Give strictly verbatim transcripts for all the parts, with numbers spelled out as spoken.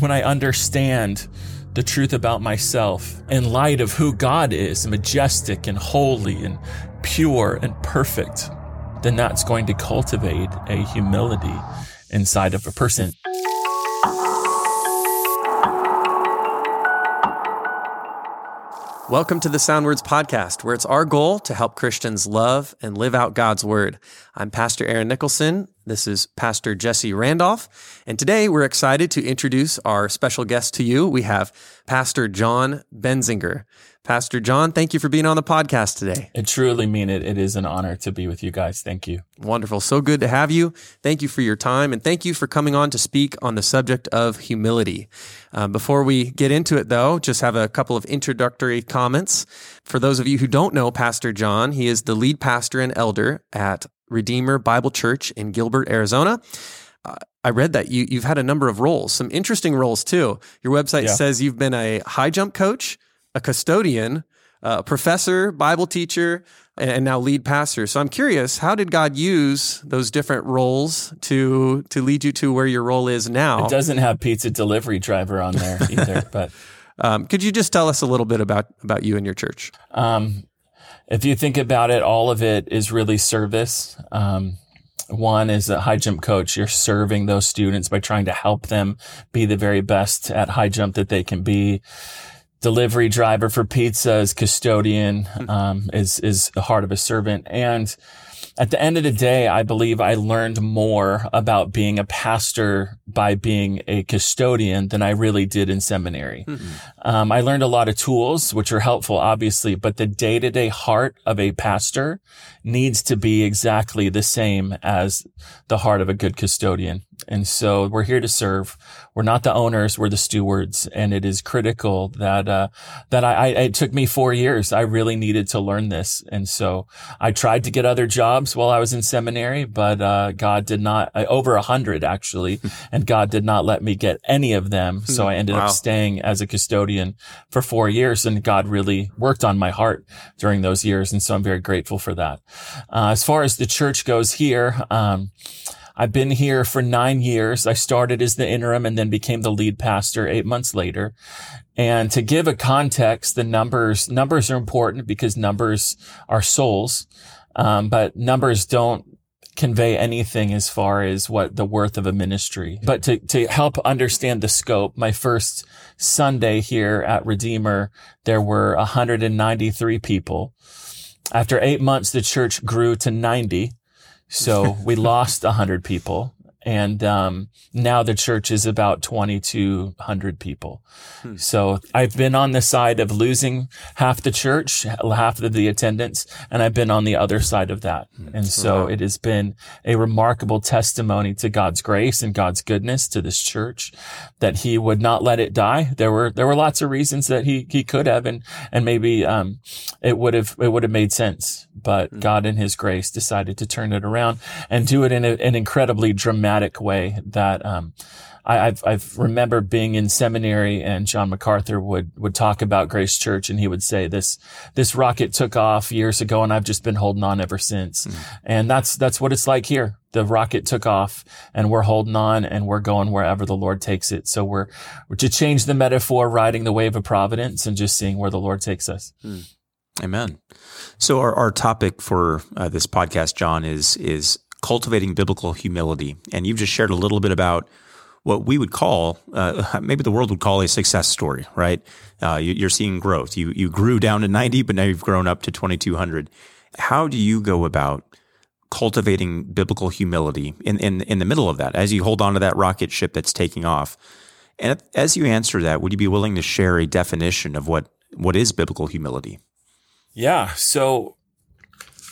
when I understand the truth about myself in light of who God is, majestic and holy and pure and perfect, then that's going to cultivate a humility inside of a person. Welcome to the Sound Words Podcast, where it's our goal to help Christians love and live out God's Word. I'm Pastor Aaron Nicholson. This is Pastor Jesse Randolph. And today we're excited to introduce our special guest to you. We have Pastor John Benzinger. Pastor John, thank you for being on the podcast today. I truly mean it. It is an honor to be with you guys. Thank you. Wonderful. So good to have you. Thank you for your time. And thank you for coming on to speak on the subject of humility. Uh, before we get into it, though, just have a couple of introductory comments. For those of you who don't know Pastor John, he is the lead pastor and elder at Redeemer Bible Church in Gilbert, Arizona. Uh, I read that you, you've had a number of roles, some interesting roles too. Your website yeah. says you've been a high jump coach, a custodian, a professor, Bible teacher, and now lead pastor. So I'm curious, how did God use those different roles to to lead you to where your role is now? It doesn't have pizza delivery driver on there either. But um, could you just tell us a little bit about, about you and your church? Um If you think about it, all of it is really service. Um, one is a high jump coach. You're serving those students by trying to help them be the very best at high jump that they can be. Delivery driver for pizza is custodian, um, is, is the heart of a servant. And at the end of the day, I believe I learned more about being a pastor by being a custodian than I really did in seminary. Mm-hmm. Um, I learned a lot of tools, which are helpful, obviously, but the day-to-day heart of a pastor needs to be exactly the same as the heart of a good custodian. And so we're here to serve. We're not the owners. We're the stewards. And it is critical that, uh, that I, I, it took me four years. I really needed to learn this. And so I tried to get other jobs while I was in seminary, but, uh, God did not, uh, over a hundred actually, and God did not let me get any of them. So I ended wow. up staying as a custodian for four years and God really worked on my heart during those years. And so I'm very grateful for that. Uh, as far as the church goes here, um, I've been here for nine years. I started as the interim and then became the lead pastor eight months later. And to give a context, the numbers, numbers are important because numbers are souls. Um, but numbers don't convey anything as far as what the worth of a ministry. But to, to help understand the scope, my first Sunday here at Redeemer, there were one hundred ninety-three people. After eight months, the church grew to ninety. So we lost one hundred people, and um, now the church is about twenty-two hundred people. Hmm. So I've been on the side of losing half the church, half of the attendance, and I've been on the other side of that. And so wow. it has been a remarkable testimony to God's grace and God's goodness to this church that He would not let it die. There were there were lots of reasons that He He could have, and and maybe um it would have it would have made sense. But God in His grace decided to turn it around and do it in a, an incredibly dramatic way that, um, I, I've, I've remember being in seminary and John MacArthur would, would talk about Grace Church and he would say this, this rocket took off years ago and I've just been holding on ever since. Mm. And that's, that's what it's like here. The rocket took off and we're holding on and we're going wherever the Lord takes it. So we're, to change the metaphor, riding the wave of providence and just seeing where the Lord takes us. Mm. Amen. So our, our topic for uh, this podcast, John, is is cultivating biblical humility. And you've just shared a little bit about what we would call, uh, maybe the world would call a success story, right? Uh, you, you're seeing growth. You you grew down to ninety, but now you've grown up to twenty-two hundred. How do you go about cultivating biblical humility in, in, in the middle of that, as you hold on to that rocket ship that's taking off? And as you answer that, would you be willing to share a definition of what, what is biblical humility? Yeah. So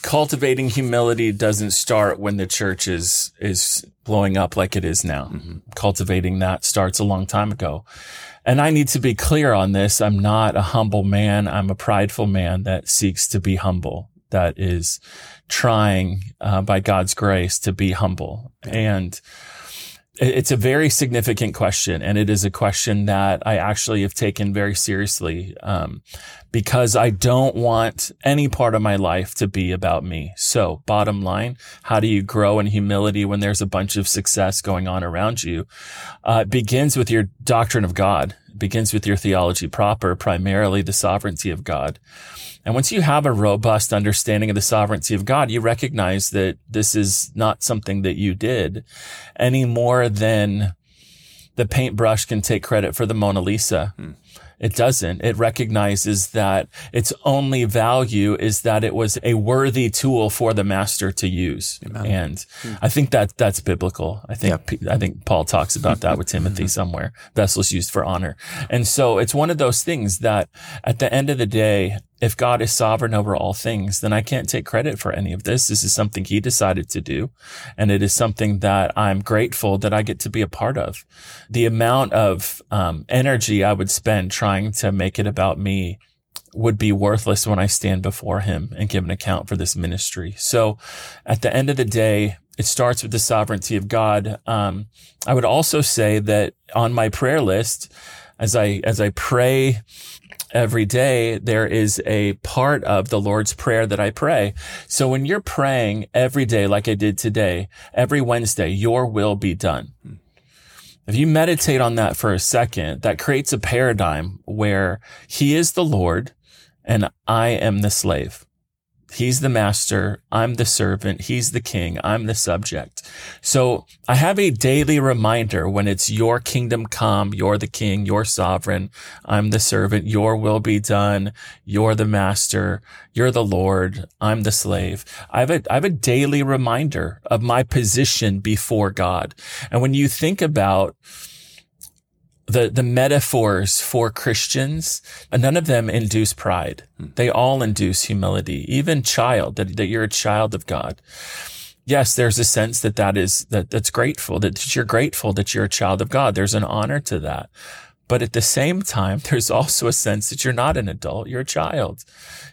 cultivating humility doesn't start when the church is, is blowing up like it is now. Mm-hmm. Cultivating that starts a long time ago. And I need to be clear on this. I'm not a humble man. I'm a prideful man that seeks to be humble, that is trying uh, by God's grace to be humble. Yeah. And It's a very significant question, and it is a question that I actually have taken very seriously, um, because I don't want any part of my life to be about me. So bottom line, how do you grow in humility when there's a bunch of success going on around you? Uh, it begins with your doctrine of God. It begins with your theology proper, primarily the sovereignty of God. And once you have a robust understanding of the sovereignty of God, you recognize that this is not something that you did any more than the paintbrush can take credit for the Mona Lisa. Hmm. It doesn't. It recognizes that its only value is that it was a worthy tool for the master to use. Amen. And hmm. I think that that's biblical. I think yep. I think Paul talks about that with Timothy somewhere. Vessels used for honor. And so it's one of those things that at the end of the day, if God is sovereign over all things, then I can't take credit for any of this. This is something he decided to do, and it is something that I'm grateful that I get to be a part of. The amount of um, energy I would spend trying to make it about me would be worthless when I stand before him and give an account for this ministry. So at the end of the day, it starts with the sovereignty of God. Um, I would also say that on my prayer list, as I as I pray every day, there is a part of the Lord's Prayer that I pray. So when you're praying every day, like I did today, every Wednesday, your will be done. If you meditate on that for a second, that creates a paradigm where he is the Lord and I am the slave. He's the master. I'm the servant. He's the king. I'm the subject. So I have a daily reminder when it's your kingdom come, you're the king, you're sovereign. I'm the servant. Your will be done. You're the master. You're the Lord. I'm the slave. I have a, I have a daily reminder of my position before God. And when you think about The, the metaphors for Christians, none of them induce pride. They all induce humility, even child, that, that you're a child of God. Yes, there's a sense that that is, that that's grateful, that you're grateful that you're a child of God. There's an honor to that. But at the same time, there's also a sense that you're not an adult, you're a child.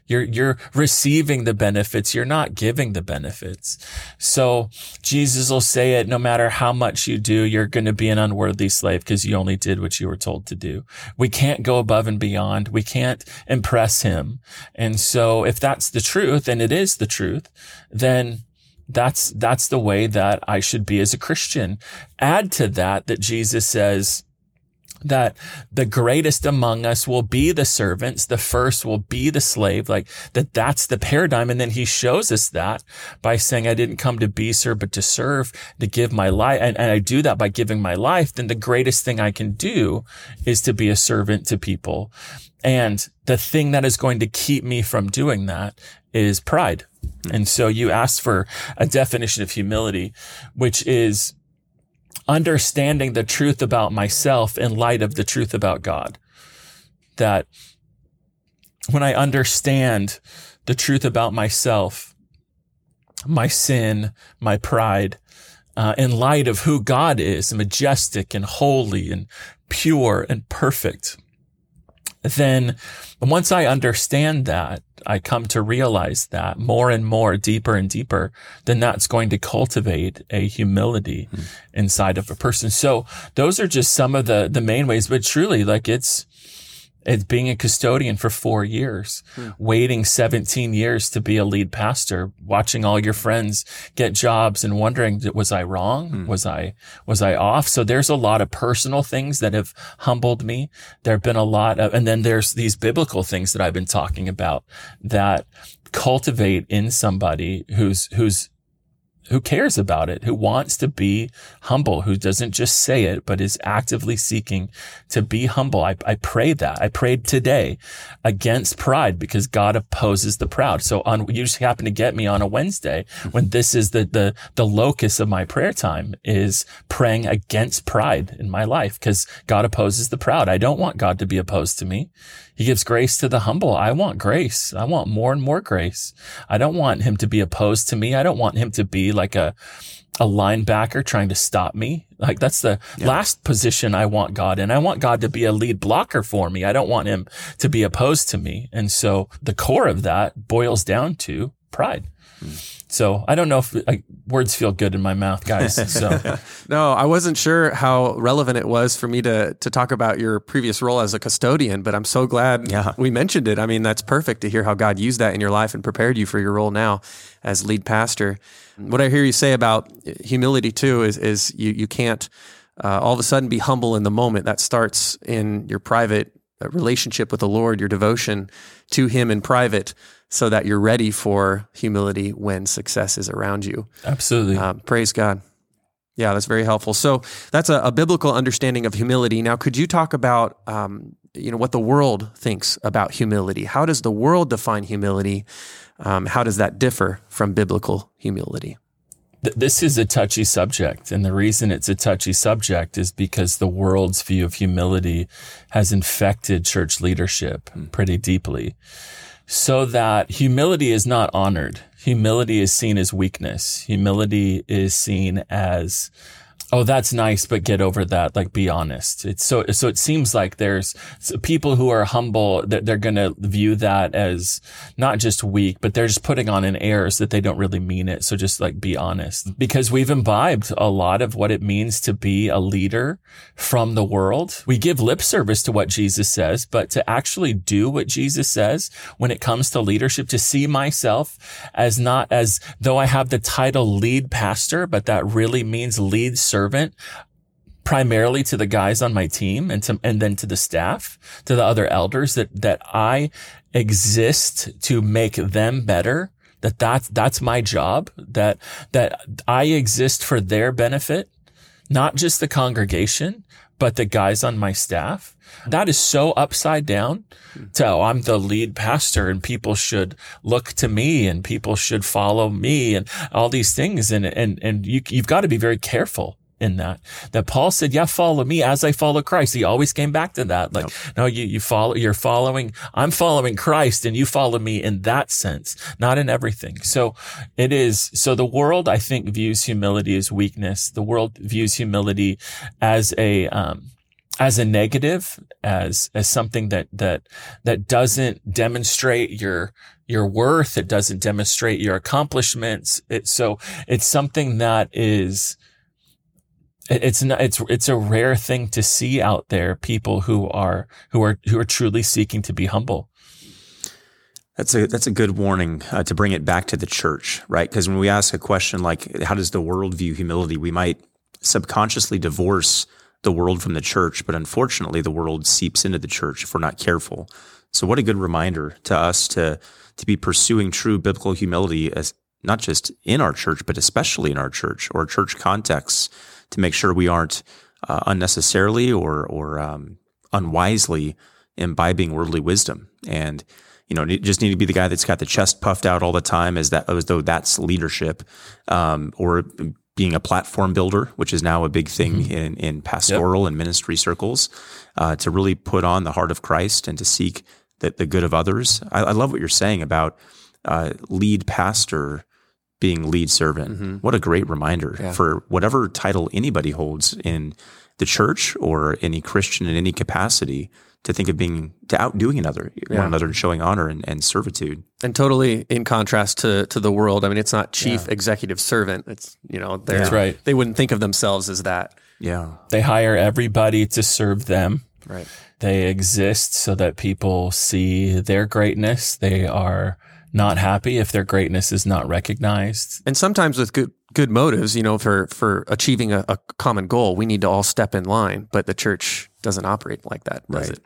You're, you're receiving the benefits, you're not giving the benefits. So Jesus will say it, no matter how much you do, you're going to be an unworthy slave because you only did what you were told to do. We can't go above and beyond. We can't impress him. And so if that's the truth, and it is the truth, then that's, that's the way that I should be as a Christian. Add to that, that Jesus says, that the greatest among us will be the servants, the first will be the slave, like that that's the paradigm. And then he shows us that by saying, I didn't come to be served, but to serve, to give my life. And, and I do that by giving my life. Then the greatest thing I can do is to be a servant to people. And the thing that is going to keep me from doing that is pride. And so you asked for a definition of humility, which is understanding the truth about myself in light of the truth about God. That when I understand the truth about myself, my sin, my pride, uh, in light of who God is, majestic and holy and pure and perfect, then once I understand that, I come to realize that more and more, deeper and deeper, then that's going to cultivate a humility mm. inside of a person. So those are just some of the, the main ways, but truly, like it's, it's being a custodian for four years, mm. waiting seventeen years to be a lead pastor, watching all your friends get jobs and wondering, was I wrong? Mm. Was I, was I off? So there's a lot of personal things that have humbled me. There have been a lot of, and then there's these biblical things that I've been talking about that cultivate in somebody who's, who's, who cares about it, who wants to be humble, who doesn't just say it, but is actively seeking to be humble. I, I pray that. I prayed today against pride because God opposes the proud. So on, you just happen to get me on a Wednesday when this is the, the, the locus of my prayer time is praying against pride in my life because God opposes the proud. I don't want God to be opposed to me. He gives grace to the humble. I want grace. I want more and more grace. I don't want him to be opposed to me. I don't want him to be like a, a linebacker trying to stop me. Like that's the yeah. last position I want God in. I want God to be a lead blocker for me. I don't want him to be opposed to me. And so the core of that boils down to pride. Mm. So I don't know if I, words feel good in my mouth, guys. So no, I wasn't sure how relevant it was for me to to talk about your previous role as a custodian, but I'm so glad yeah. we mentioned it. I mean, that's perfect to hear how God used that in your life and prepared you for your role now as lead pastor. What I hear you say about humility too is is you you can't uh, all of a sudden be humble in the moment. That starts in your private relationship with the Lord, your devotion to Him in private, so that you're ready for humility when success is around you. Absolutely. Uh, praise God. Yeah, that's very helpful. So that's a, a biblical understanding of humility. Now, could you talk about um, you know, what the world thinks about humility? How does the world define humility? Um, how does that differ from biblical humility? This is a touchy subject, and the reason it's a touchy subject is because the world's view of humility has infected church leadership pretty deeply, so that humility is not honored. Humility is seen as weakness. Humility is seen as, oh, that's nice, but get over that. Like, be honest. It's so, so it seems like there's people who are humble, they're, they're going to view that as not just weak, but they're just putting on an air so that they don't really mean it. So just like be honest, because we've imbibed a lot of what it means to be a leader from the world. We give lip service to what Jesus says, but to actually do what Jesus says when it comes to leadership, to see myself as not as though I have the title lead pastor, but that really means lead servant. Servant, primarily to the guys on my team and to, and then to the staff, to the other elders, that, that I exist to make them better, that that's, that's my job, that, that I exist for their benefit, not just the congregation, but the guys on my staff. That is so upside down to, oh, I'm the lead pastor and people should look to me and people should follow me and all these things. And, and, and you, you've got to be very careful in that, that Paul said, yeah, follow me as I follow Christ. He always came back to that. Like, nope. no, you, you follow, you're following, I'm following Christ and you follow me in that sense, not in everything. So it is, so the world, I think, views humility as weakness. The world views humility as a, um, as a negative, as, as something that, that, that doesn't demonstrate your, your worth. It doesn't demonstrate your accomplishments. It, so it's something that is, It's not, it's, it's a rare thing to see out there, people who are, who are, who are truly seeking to be humble. That's a, that's a good warning uh, to bring it back to the church, right? Because when we ask a question like, how does the world view humility? We might subconsciously divorce the world from the church, but unfortunately the world seeps into the church if we're not careful. So what a good reminder to us to, to be pursuing true biblical humility as not just in our church, but especially in our church or church contexts, to make sure we aren't uh, unnecessarily or or um, unwisely imbibing worldly wisdom. And, you know, just need to be the guy that's got the chest puffed out all the time as that as though that's leadership, um, or being a platform builder, which is now a big thing mm-hmm. in, in pastoral yep. and ministry circles, uh, to really put on the heart of Christ and to seek the, the good of others. I, I love what you're saying about uh, lead pastor being lead servant. Mm-hmm. What a great reminder yeah. for whatever title anybody holds in the church or any Christian in any capacity, to think of being, to outdoing another, yeah. one another, and showing honor and, and servitude. And totally in contrast to, to the world. I mean, it's not chief yeah. executive servant. It's, you know, they're, That's right. they wouldn't think of themselves as that. Yeah. They hire everybody to serve them. Right. They exist so that people see their greatness. They are not happy if their greatness is not recognized. And sometimes with good good motives, you know, for, for achieving a, a common goal, we need to all step in line, but the church doesn't operate like that, does right. it?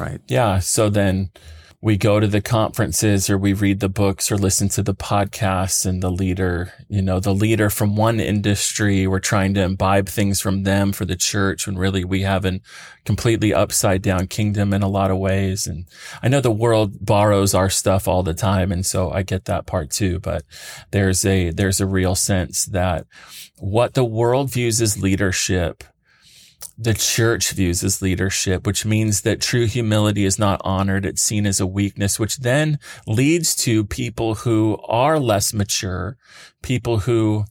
Right. Yeah, so then we go to the conferences or we read the books or listen to the podcasts and the leader, you know, the leader from one industry, we're trying to imbibe things from them for the church when really we have a completely upside down kingdom in a lot of ways. And I know the world borrows our stuff all the time. And so I get that part too, but there's a, there's a real sense that what the world views as leadership, the church views as leadership, which means that true humility is not honored. It's seen as a weakness, which then leads to people who are less mature, people who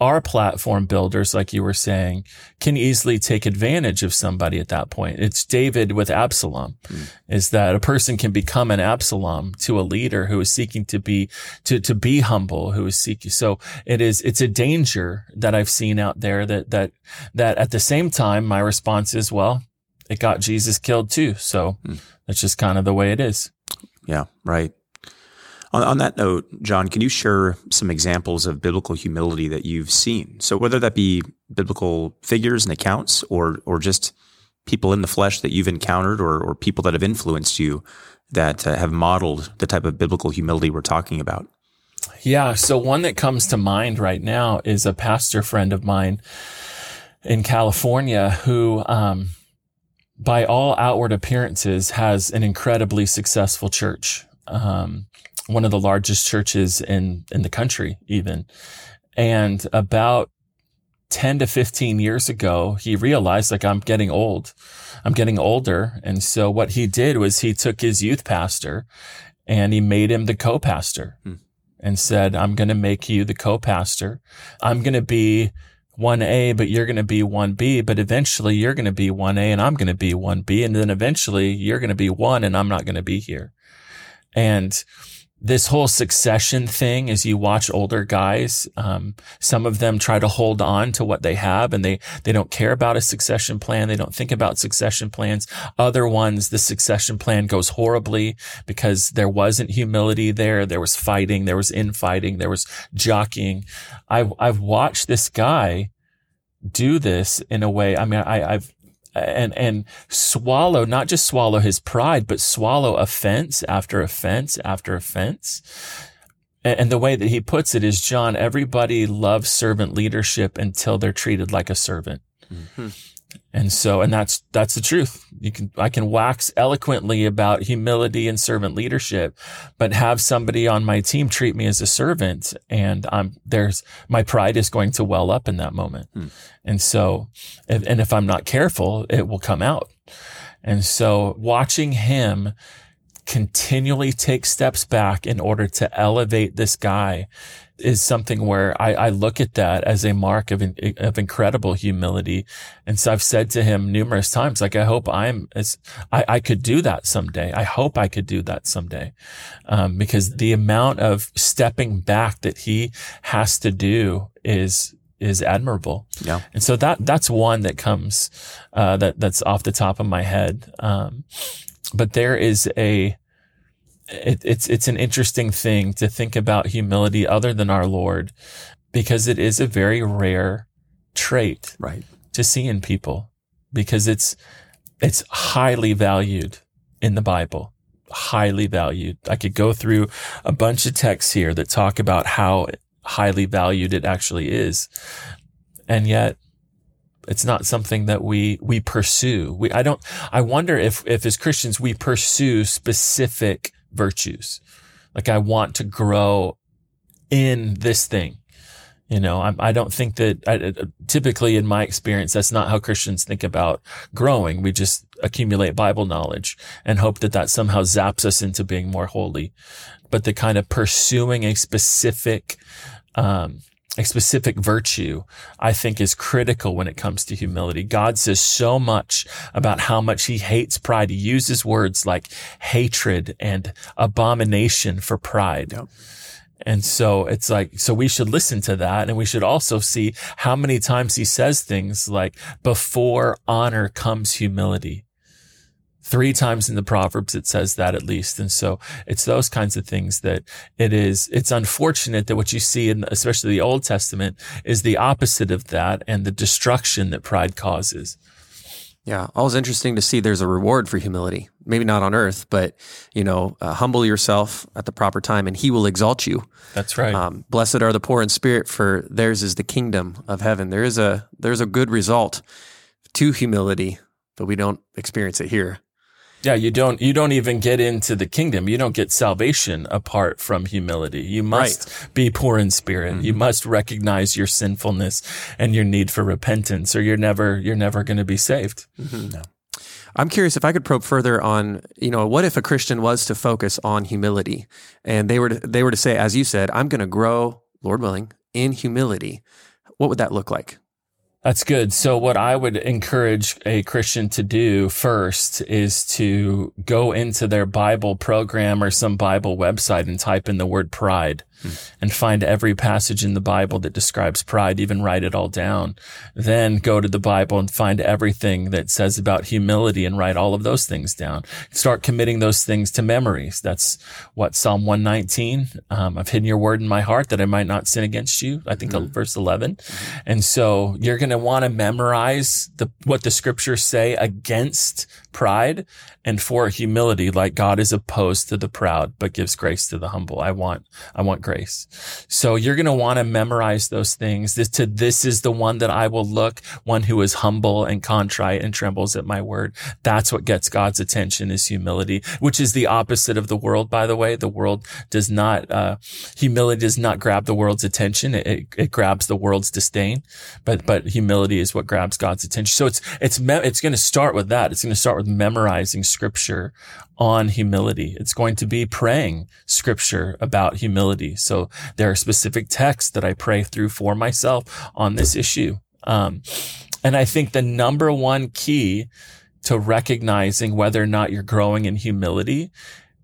our platform builders, like you were saying, can easily take advantage of somebody at that point. It's David with Absalom, mm. is that a person can become an Absalom to a leader who is seeking to be, to, to be humble, who is seeking. So it is, it's a danger that I've seen out there that, that, that at the same time, my response is, well, it got Jesus killed too. So mm. that's just kind of the way it is. Yeah. Right. On, on that note, John, can you share some examples of biblical humility that you've seen? So whether that be biblical figures and accounts or or just people in the flesh that you've encountered or, or people that have influenced you that uh, have modeled the type of biblical humility we're talking about. Yeah. So one that comes to mind right now is a pastor friend of mine in California who, um, by all outward appearances, has an incredibly successful church. Um, one of the largest churches in, in the country even. And about ten to fifteen years ago, he realized, like, I'm getting old, I'm getting older. And so what he did was he took his youth pastor and he made him the co-pastor hmm. and said, I'm going to make you the co-pastor. I'm going to be one A, but you're going to be one B, but eventually you're going to be one A and I'm going to be one B. And then eventually you're going to be one and I'm not going to be here. And this whole succession thing, as you watch older guys, um, some of them try to hold on to what they have and they, they don't care about a succession plan. They don't think about succession plans. Other ones, the succession plan goes horribly because there wasn't humility there. There was fighting. There was infighting. There was jockeying. I've, I've watched this guy do this in a way. I mean, I, I've, And, and swallow, not just swallow his pride, but swallow offense after offense after offense. And, and the way that he puts it is, John, everybody loves servant leadership until they're treated like a servant. Mm-hmm. And so, and that's, that's the truth. You can, I can wax eloquently about humility and servant leadership, but have somebody on my team treat me as a servant. And I'm, there's, my pride is going to well up in that moment. Hmm. And so, and, and if I'm not careful, it will come out. And so watching him continually take steps back in order to elevate this guy is something where I, I look at that as a mark of of incredible humility. And so I've said to him numerous times, like, I hope I'm as I, I could do that someday. I hope I could do that someday. Um, because the amount of stepping back that he has to do is, is admirable. Yeah. And so that, that's one that comes, uh, that, that's off the top of my head. Um, but there is a, It, it's it's an interesting thing to think about humility other than our Lord, because it is a very rare trait, right, to see in people, because it's it's highly valued in the Bible, highly valued. I could go through a bunch of texts here that talk about how highly valued it actually is, and yet it's not something that we we pursue. We I don't I wonder if if as Christians we pursue specific virtues. Like, I want to grow in this thing. You know, I, I don't think that I, typically in my experience, that's not how Christians think about growing. We just accumulate Bible knowledge and hope that that somehow zaps us into being more holy. But the kind of pursuing a specific, um, a specific virtue, I think, is critical when it comes to humility. God says so much about how much he hates pride. He uses words like hatred and abomination for pride. Yep. And so it's like, so we should listen to that. And we should also see how many times he says things like, before honor comes humility. Three times in the Proverbs, it says that at least. And so it's those kinds of things that it is, it's unfortunate that what you see in especially the Old Testament is the opposite of that and the destruction that pride causes. Yeah. Always interesting to see there's a reward for humility, maybe not on earth, but, you know, uh, humble yourself at the proper time and he will exalt you. That's right. Um, blessed are the poor in spirit, for theirs is the kingdom of heaven. There is a, there's a good result to humility, but we don't experience it here. Yeah, you don't you don't even get into the kingdom. You don't get salvation apart from humility. You must right. be poor in spirit. Mm-hmm. You must recognize your sinfulness and your need for repentance, or you're never you're never going to be saved. Mm-hmm. No. I'm curious if I could probe further on, you know, what if a Christian was to focus on humility and they were to, they were to say, as you said, I'm going to grow, Lord willing, in humility. what would that look like? That's good. So what I would encourage a Christian to do first is to go into their Bible program or some Bible website and type in the word pride hmm. and find every passage in the Bible that describes pride, even write it all down. Then go to the Bible and find everything that says about humility and write all of those things down. Start committing those things to memories. That's what Psalm one nineteen, um, I've hidden your word in my heart that I might not sin against you. I think hmm. verse eleven. Hmm. And so you're going to want to memorize the, what the scriptures say against pride and for humility, like God is opposed to the proud, but gives grace to the humble. I want, I want grace. So you're going to want to memorize those things. This to, this is the one that I will look, one who is humble and contrite and trembles at my word. That's what gets God's attention is humility, which is the opposite of the world, by the way. The world does not, uh, humility does not grab the world's attention. It, it, it grabs the world's disdain, but, but humility is what grabs God's attention. So it's, it's, me- it's going to start with that. It's going to start with memorizing scripture on humility. It's going to be praying scripture about humility. So there are specific texts that I pray through for myself on this issue. Um, and I think the number one key to recognizing whether or not you're growing in humility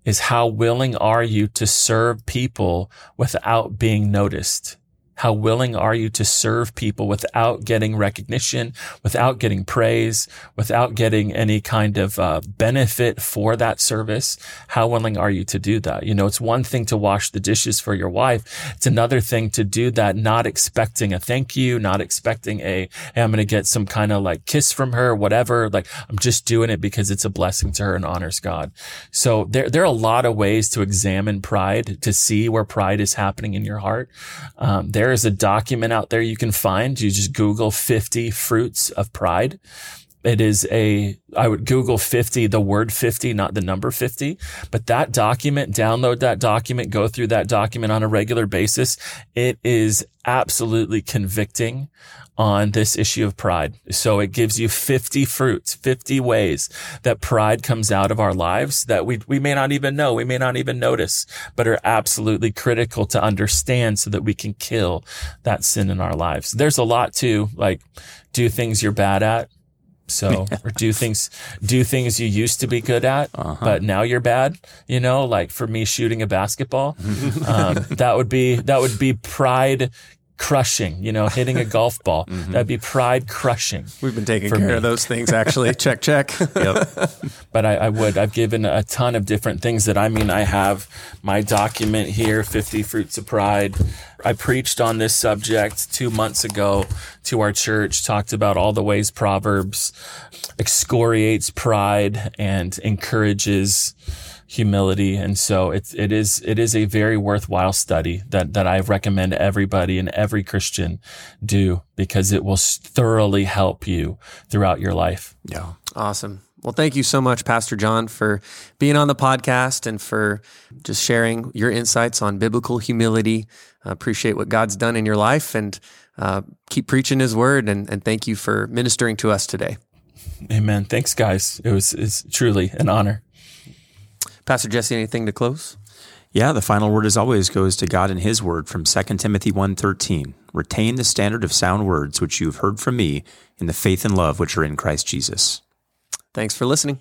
is how willing are you to serve people without being noticed? How willing are you to serve people without getting recognition, without getting praise, without getting any kind of uh, benefit for that service? How willing are you to do that? You know, it's one thing to wash the dishes for your wife. It's another thing to do that, not expecting a thank you, not expecting a, hey, I'm going to get some kind of like kiss from her, whatever. Like, I'm just doing it because it's a blessing to her and honors God. So there, there are a lot of ways to examine pride, to see where pride is happening in your heart. Um, there There is a document out there you can find. You just Google fifty fruits of pride. It is a, I would Google fifty, the word fifty, not the number fifty, but that document, download that document, go through that document on a regular basis. It is absolutely convicting on this issue of pride. So it gives you fifty fruits, fifty ways that pride comes out of our lives that we we may not even know, we may not even notice, but are absolutely critical to understand so that we can kill that sin in our lives. There's a lot to like do things you're bad at. So, or do things, do things you used to be good at, uh-huh. but now you're bad, you know, like for me shooting a basketball, um, that would be, that would be pride crushing, you know, hitting a golf ball. Mm-hmm. That'd be pride crushing. We've been taking care me. of those things actually. check, check. Yep. But I, I would, I've given a ton of different things that I mean, I have my document here, fifty Fruits of Pride. I preached on this subject two months ago to our church, talked about all the ways Proverbs excoriates pride and encourages humility. And so it, it is, it is a very worthwhile study that, that I recommend everybody and every Christian do because it will thoroughly help you throughout your life. Yeah. Awesome. Well, thank you so much, Pastor John, for being on the podcast and for just sharing your insights on biblical humility. I appreciate what God's done in your life and uh, keep preaching his word. And, and thank you for ministering to us today. Amen. Thanks, guys. It was it's truly an honor. Pastor Jesse, anything to close? Yeah, the final word as always goes to God and his word from Second Timothy one thirteen. Retain the standard of sound words which you've heard from me in the faith and love which are in Christ Jesus. Thanks for listening.